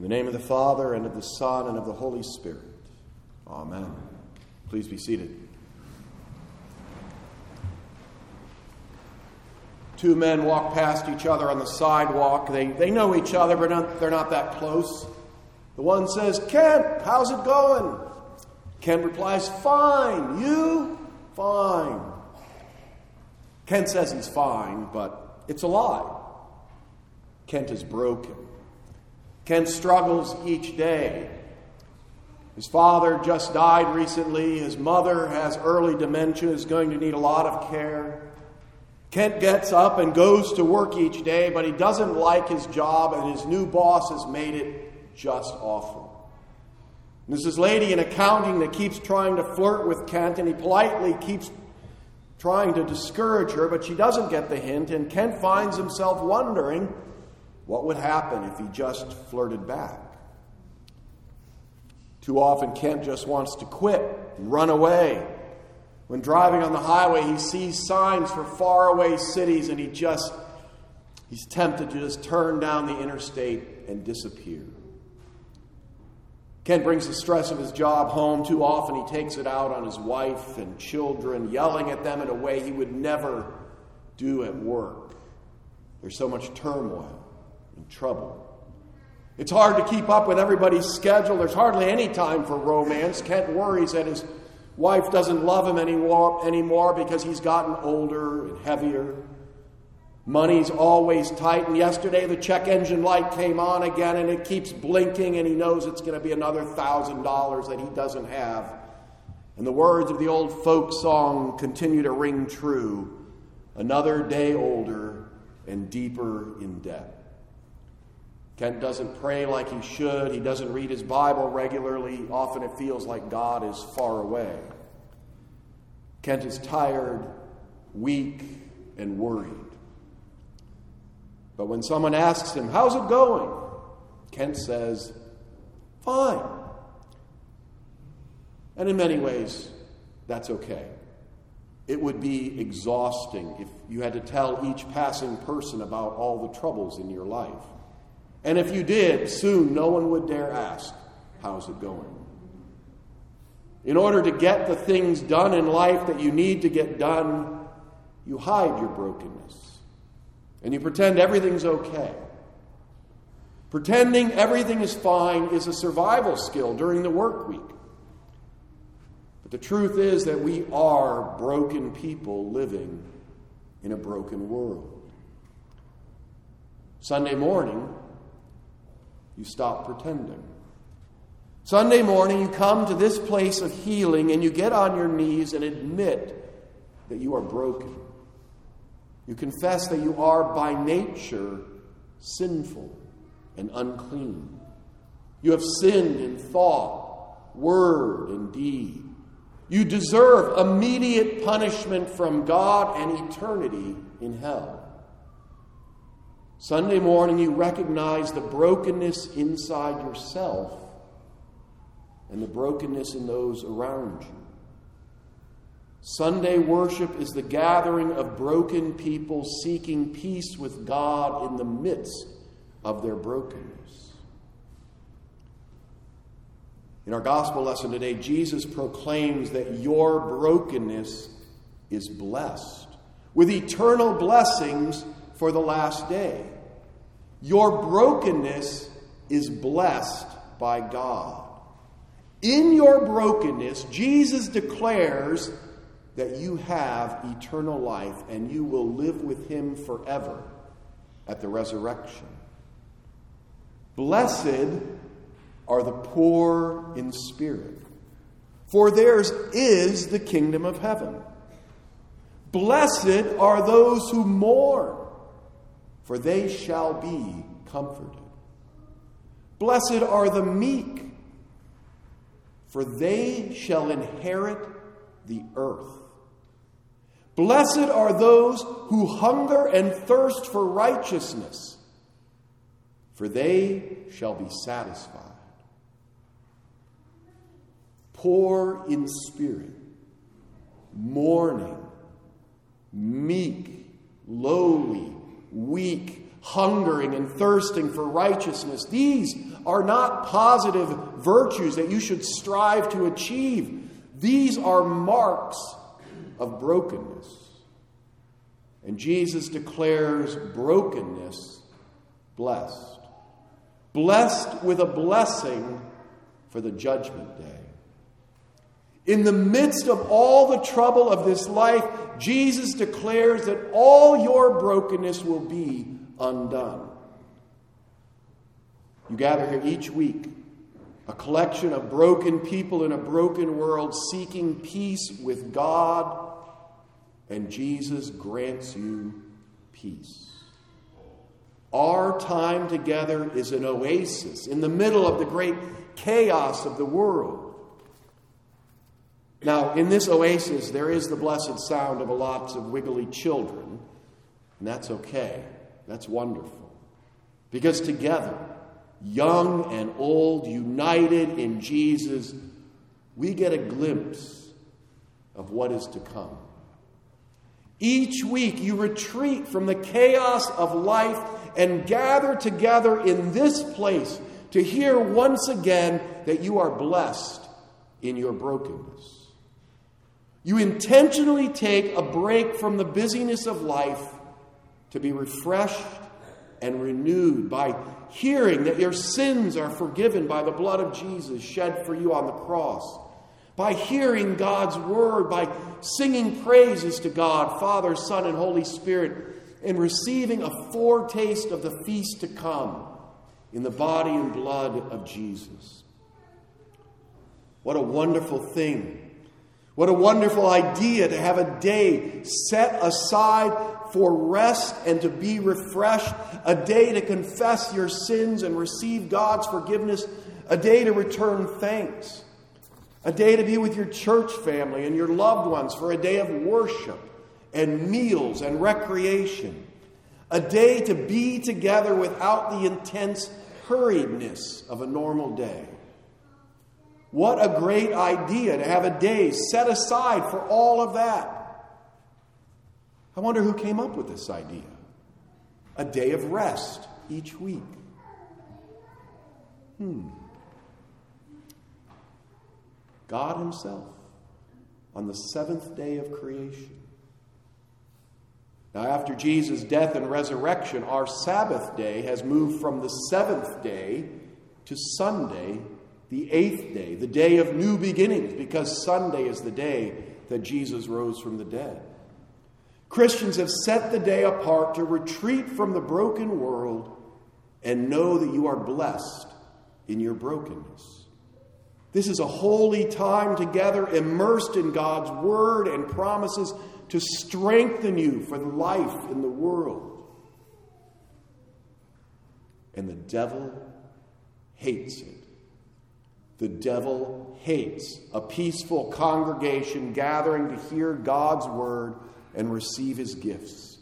In the name of the Father, and of the Son, and of the Holy Spirit. Amen. Please be seated. Two men walk past each other on the sidewalk. They know each other, but they're not that close. The one says, "Kent, how's it going?" Kent replies, "Fine. You?" "Fine." Kent says he's fine, but it's a lie. Kent is broken. Kent struggles each day. His father just died recently. His mother has early dementia, is going to need a lot of care. Kent gets up and goes to work each day, but he doesn't like his job, and his new boss has made it just awful. There's this lady in accounting that keeps trying to flirt with Kent, and he politely keeps trying to discourage her, but she doesn't get the hint, and Kent finds himself wondering what would happen if he just flirted back. Too often, Kent just wants to quit and run away. When driving on the highway, he sees signs for faraway cities, and he's tempted to just turn down the interstate and disappear. Kent brings the stress of his job home. Too often he takes it out on his wife and children, yelling at them in a way he would never do at work. There's so much turmoil and trouble. It's hard to keep up with everybody's schedule. There's hardly any time for romance. Kent worries that his wife doesn't love him anymore because he's gotten older and heavier. Money's always tight, and yesterday the check engine light came on again, and it keeps blinking, and he knows it's going to be another $1,000 that he doesn't have. And the words of the old folk song continue to ring true: another day older and deeper in debt. Kent doesn't pray like he should. He doesn't read his Bible regularly. Often it feels like God is far away. Kent is tired, weak, and worried. But when someone asks him, "How's it going?" Kent says, "Fine." And in many ways, that's okay. It would be exhausting if you had to tell each passing person about all the troubles in your life. And if you did, soon no one would dare ask, "How's it going?" In order to get the things done in life that you need to get done, you hide your brokenness. And you pretend everything's okay. Pretending everything is fine is a survival skill during the work week. But the truth is that we are broken people living in a broken world. Sunday morning, you stop pretending. Sunday morning, you come to this place of healing and you get on your knees and admit that you are broken. You confess that you are by nature sinful and unclean. You have sinned in thought, word, and deed. You deserve immediate punishment from God and eternity in hell. Sunday morning, you recognize the brokenness inside yourself and the brokenness in those around you. Sunday worship is the gathering of broken people seeking peace with God in the midst of their brokenness. In our gospel lesson today, Jesus proclaims that your brokenness is blessed with eternal blessings for the last day. Your brokenness is blessed by God. In your brokenness, Jesus declares that you have eternal life and you will live with him forever at the resurrection. Blessed are the poor in spirit, for theirs is the kingdom of heaven. Blessed are those who mourn, for they shall be comforted. Blessed are the meek, for they shall inherit the earth. Blessed are those who hunger and thirst for righteousness, for they shall be satisfied. Poor in spirit, mourning, meek, lowly, weak, hungering and thirsting for righteousness. These are not positive virtues that you should strive to achieve. These are marks of brokenness. And Jesus declares brokenness blessed. Blessed with a blessing for the judgment day. In the midst of all the trouble of this life, Jesus declares that all your brokenness will be undone. You gather here each week, a collection of broken people in a broken world seeking peace with God, and Jesus grants you peace. Our time together is an oasis in the middle of the great chaos of the world. Now, in this oasis, there is the blessed sound of lots of wiggly children, and that's okay. That's wonderful. Because together, young and old, united in Jesus, we get a glimpse of what is to come. Each week, you retreat from the chaos of life and gather together in this place to hear once again that you are blessed in your brokenness. You intentionally take a break from the busyness of life to be refreshed and renewed by hearing that your sins are forgiven by the blood of Jesus shed for you on the cross, by hearing God's word, by singing praises to God, Father, Son, and Holy Spirit, and receiving a foretaste of the feast to come in the body and blood of Jesus. What a wonderful thing. What a wonderful idea to have a day set aside for rest and to be refreshed. A day to confess your sins and receive God's forgiveness. A day to return thanks. A day to be with your church family and your loved ones for a day of worship and meals and recreation. A day to be together without the intense hurriedness of a normal day. What a great idea to have a day set aside for all of that. I wonder who came up with this idea. A day of rest each week. God himself on the seventh day of creation. Now, after Jesus' death and resurrection, our Sabbath day has moved from the seventh day to Sunday, the eighth day, the day of new beginnings, because Sunday is the day that Jesus rose from the dead. Christians have set the day apart to retreat from the broken world and know that you are blessed in your brokenness. This is a holy time together, immersed in God's word and promises to strengthen you for life in the world. And the devil hates it. The devil hates a peaceful congregation gathering to hear God's word and receive his gifts.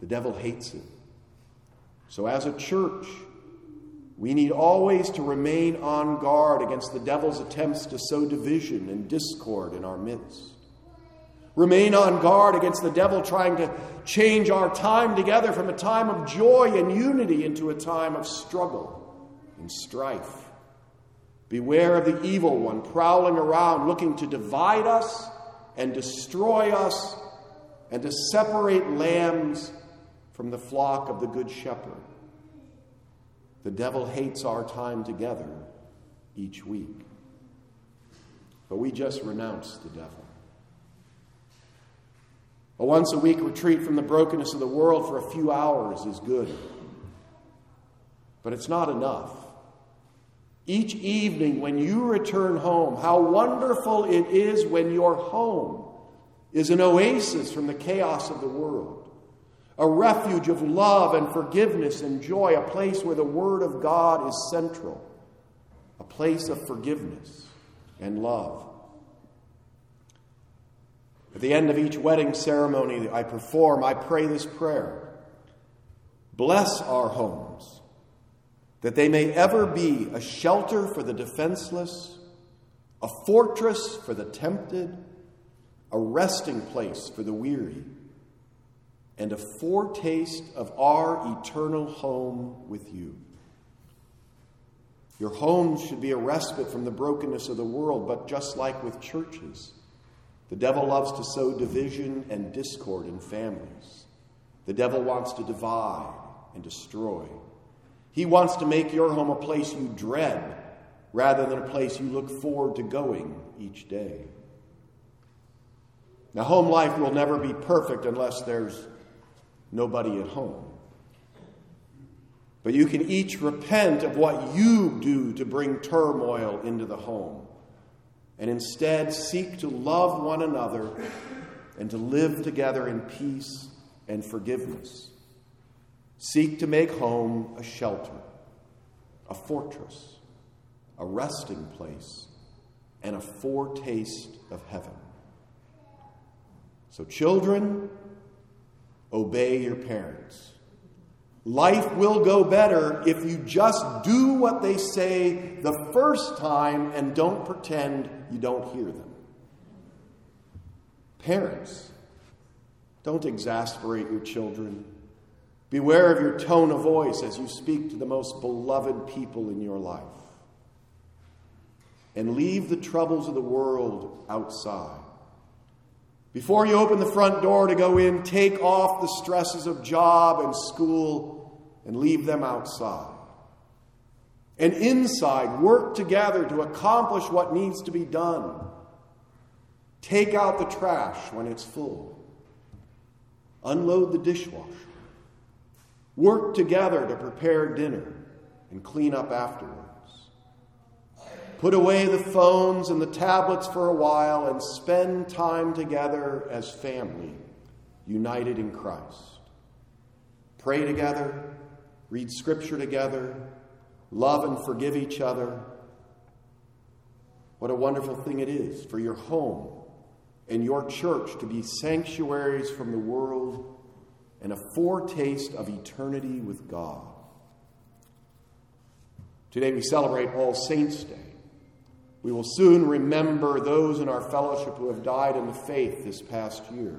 The devil hates it. So as a church, we need always to remain on guard against the devil's attempts to sow division and discord in our midst. Remain on guard against the devil trying to change our time together from a time of joy and unity into a time of struggle and strife. Beware of the evil one prowling around, looking to divide us and destroy us and to separate lambs from the flock of the Good Shepherd. The devil hates our time together each week. But we just renounce the devil. A once-a-week retreat from the brokenness of the world for a few hours is good. But it's not enough. Each evening when you return home, how wonderful it is when your home is an oasis from the chaos of the world, a refuge of love and forgiveness and joy, a place where the Word of God is central, a place of forgiveness and love. At the end of each wedding ceremony that I perform, I pray this prayer: bless our homes, that they may ever be a shelter for the defenseless, a fortress for the tempted, a resting place for the weary, and a foretaste of our eternal home with you. Your home should be a respite from the brokenness of the world, but just like with churches, the devil loves to sow division and discord in families. The devil wants to divide and destroy. He wants to make your home a place you dread rather than a place you look forward to going each day. Now, home life will never be perfect unless there's nobody at home. But you can each repent of what you do to bring turmoil into the home, and instead seek to love one another and to live together in peace and forgiveness. Seek to make home a shelter, a fortress, a resting place, and a foretaste of heaven. So children, obey your parents. Life will go better if you just do what they say the first time and don't pretend you don't hear them. Parents, don't exasperate your children. Beware of your tone of voice as you speak to the most beloved people in your life. And leave the troubles of the world outside. Before you open the front door to go in, take off the stresses of job and school and leave them outside. And inside, work together to accomplish what needs to be done. Take out the trash when it's full. Unload the dishwasher. Work together to prepare dinner and clean up afterwards. Put away the phones and the tablets for a while and spend time together as family, united in Christ. Pray together, read Scripture together, love and forgive each other. What a wonderful thing it is for your home and your church to be sanctuaries from the world and a foretaste of eternity with God. Today we celebrate All Saints' Day. We will soon remember those in our fellowship who have died in the faith this past year.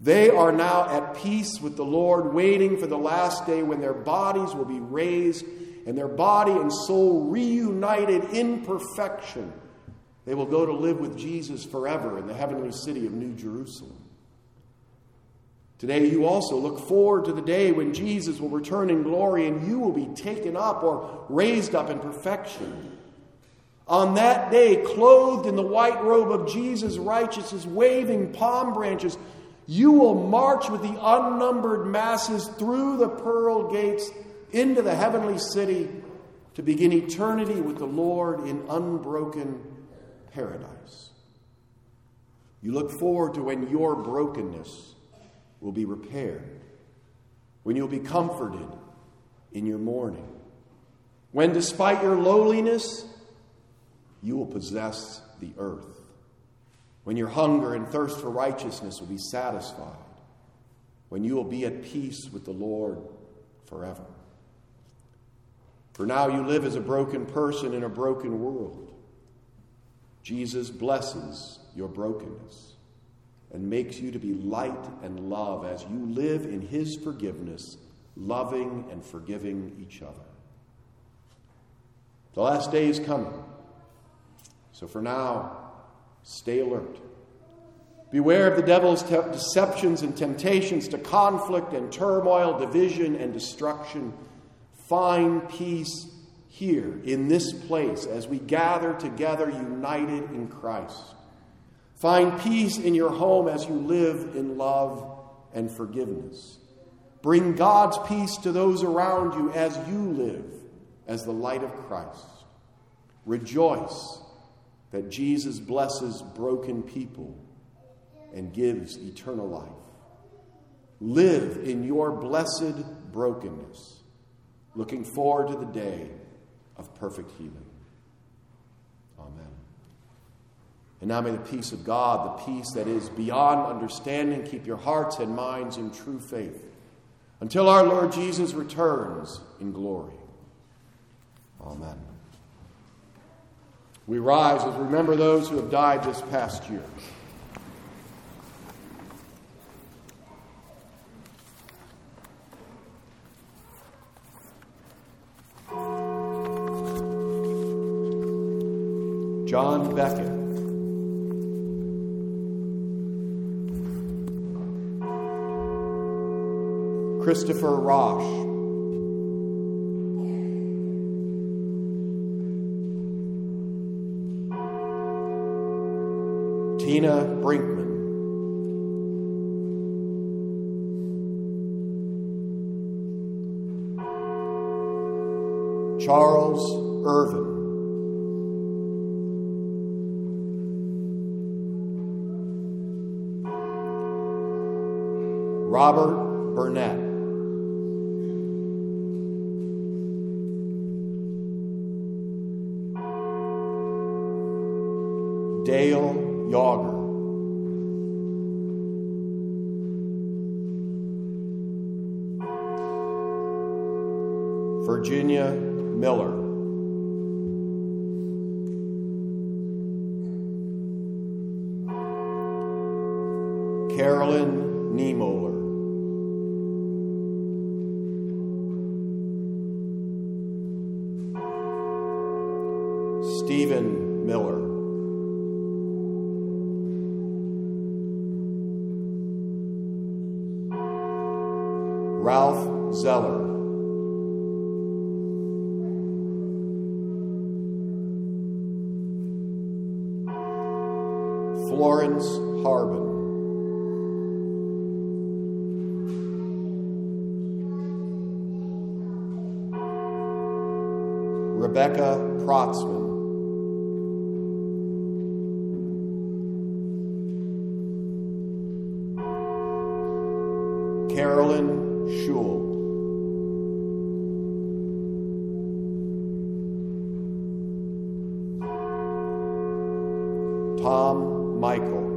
They are now at peace with the Lord, waiting for the last day when their bodies will be raised and their body and soul reunited in perfection. They will go to live with Jesus forever in the heavenly city of New Jerusalem. Today you also look forward to the day when Jesus will return in glory and you will be taken up or raised up in perfection. On that day, clothed in the white robe of Jesus' righteousness, waving palm branches, you will march with the unnumbered masses through the pearl gates into the heavenly city to begin eternity with the Lord in unbroken paradise. You look forward to when your brokenness will be repaired, when you'll be comforted in your mourning, when despite your lowliness, you will possess the earth, when your hunger and thirst for righteousness will be satisfied, when you will be at peace with the Lord forever. For now you live as a broken person in a broken world. Jesus blesses your brokenness and makes you to be light and love as you live in his forgiveness, loving and forgiving each other. The last day is coming. So for now, stay alert. Beware of the devil's deceptions and temptations to conflict and turmoil, division and destruction. Find peace here in this place as we gather together united in Christ. Find peace in your home as you live in love and forgiveness. Bring God's peace to those around you as you live as the light of Christ. Rejoice that Jesus blesses broken people and gives eternal life. Live in your blessed brokenness, looking forward to the day of perfect healing. Amen. And now may the peace of God, the peace that is beyond understanding, keep your hearts and minds in true faith until our Lord Jesus returns in glory. Amen. We rise as we remember those who have died this past year. John Beckett. Christopher Roche. Tina Brinkman. Charles Irvin. Robert Burnett. Virginia Miller. Carolyn Schultz. Stephen Miller. Ralph Zeller. Florence Harbin. Rebecca Protzman. Carolyn Schultz. Tom Michael.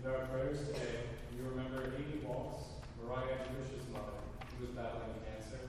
In our prayers today, you remember Amy Waltz, Mariah and Bush's mother, who was battling cancer.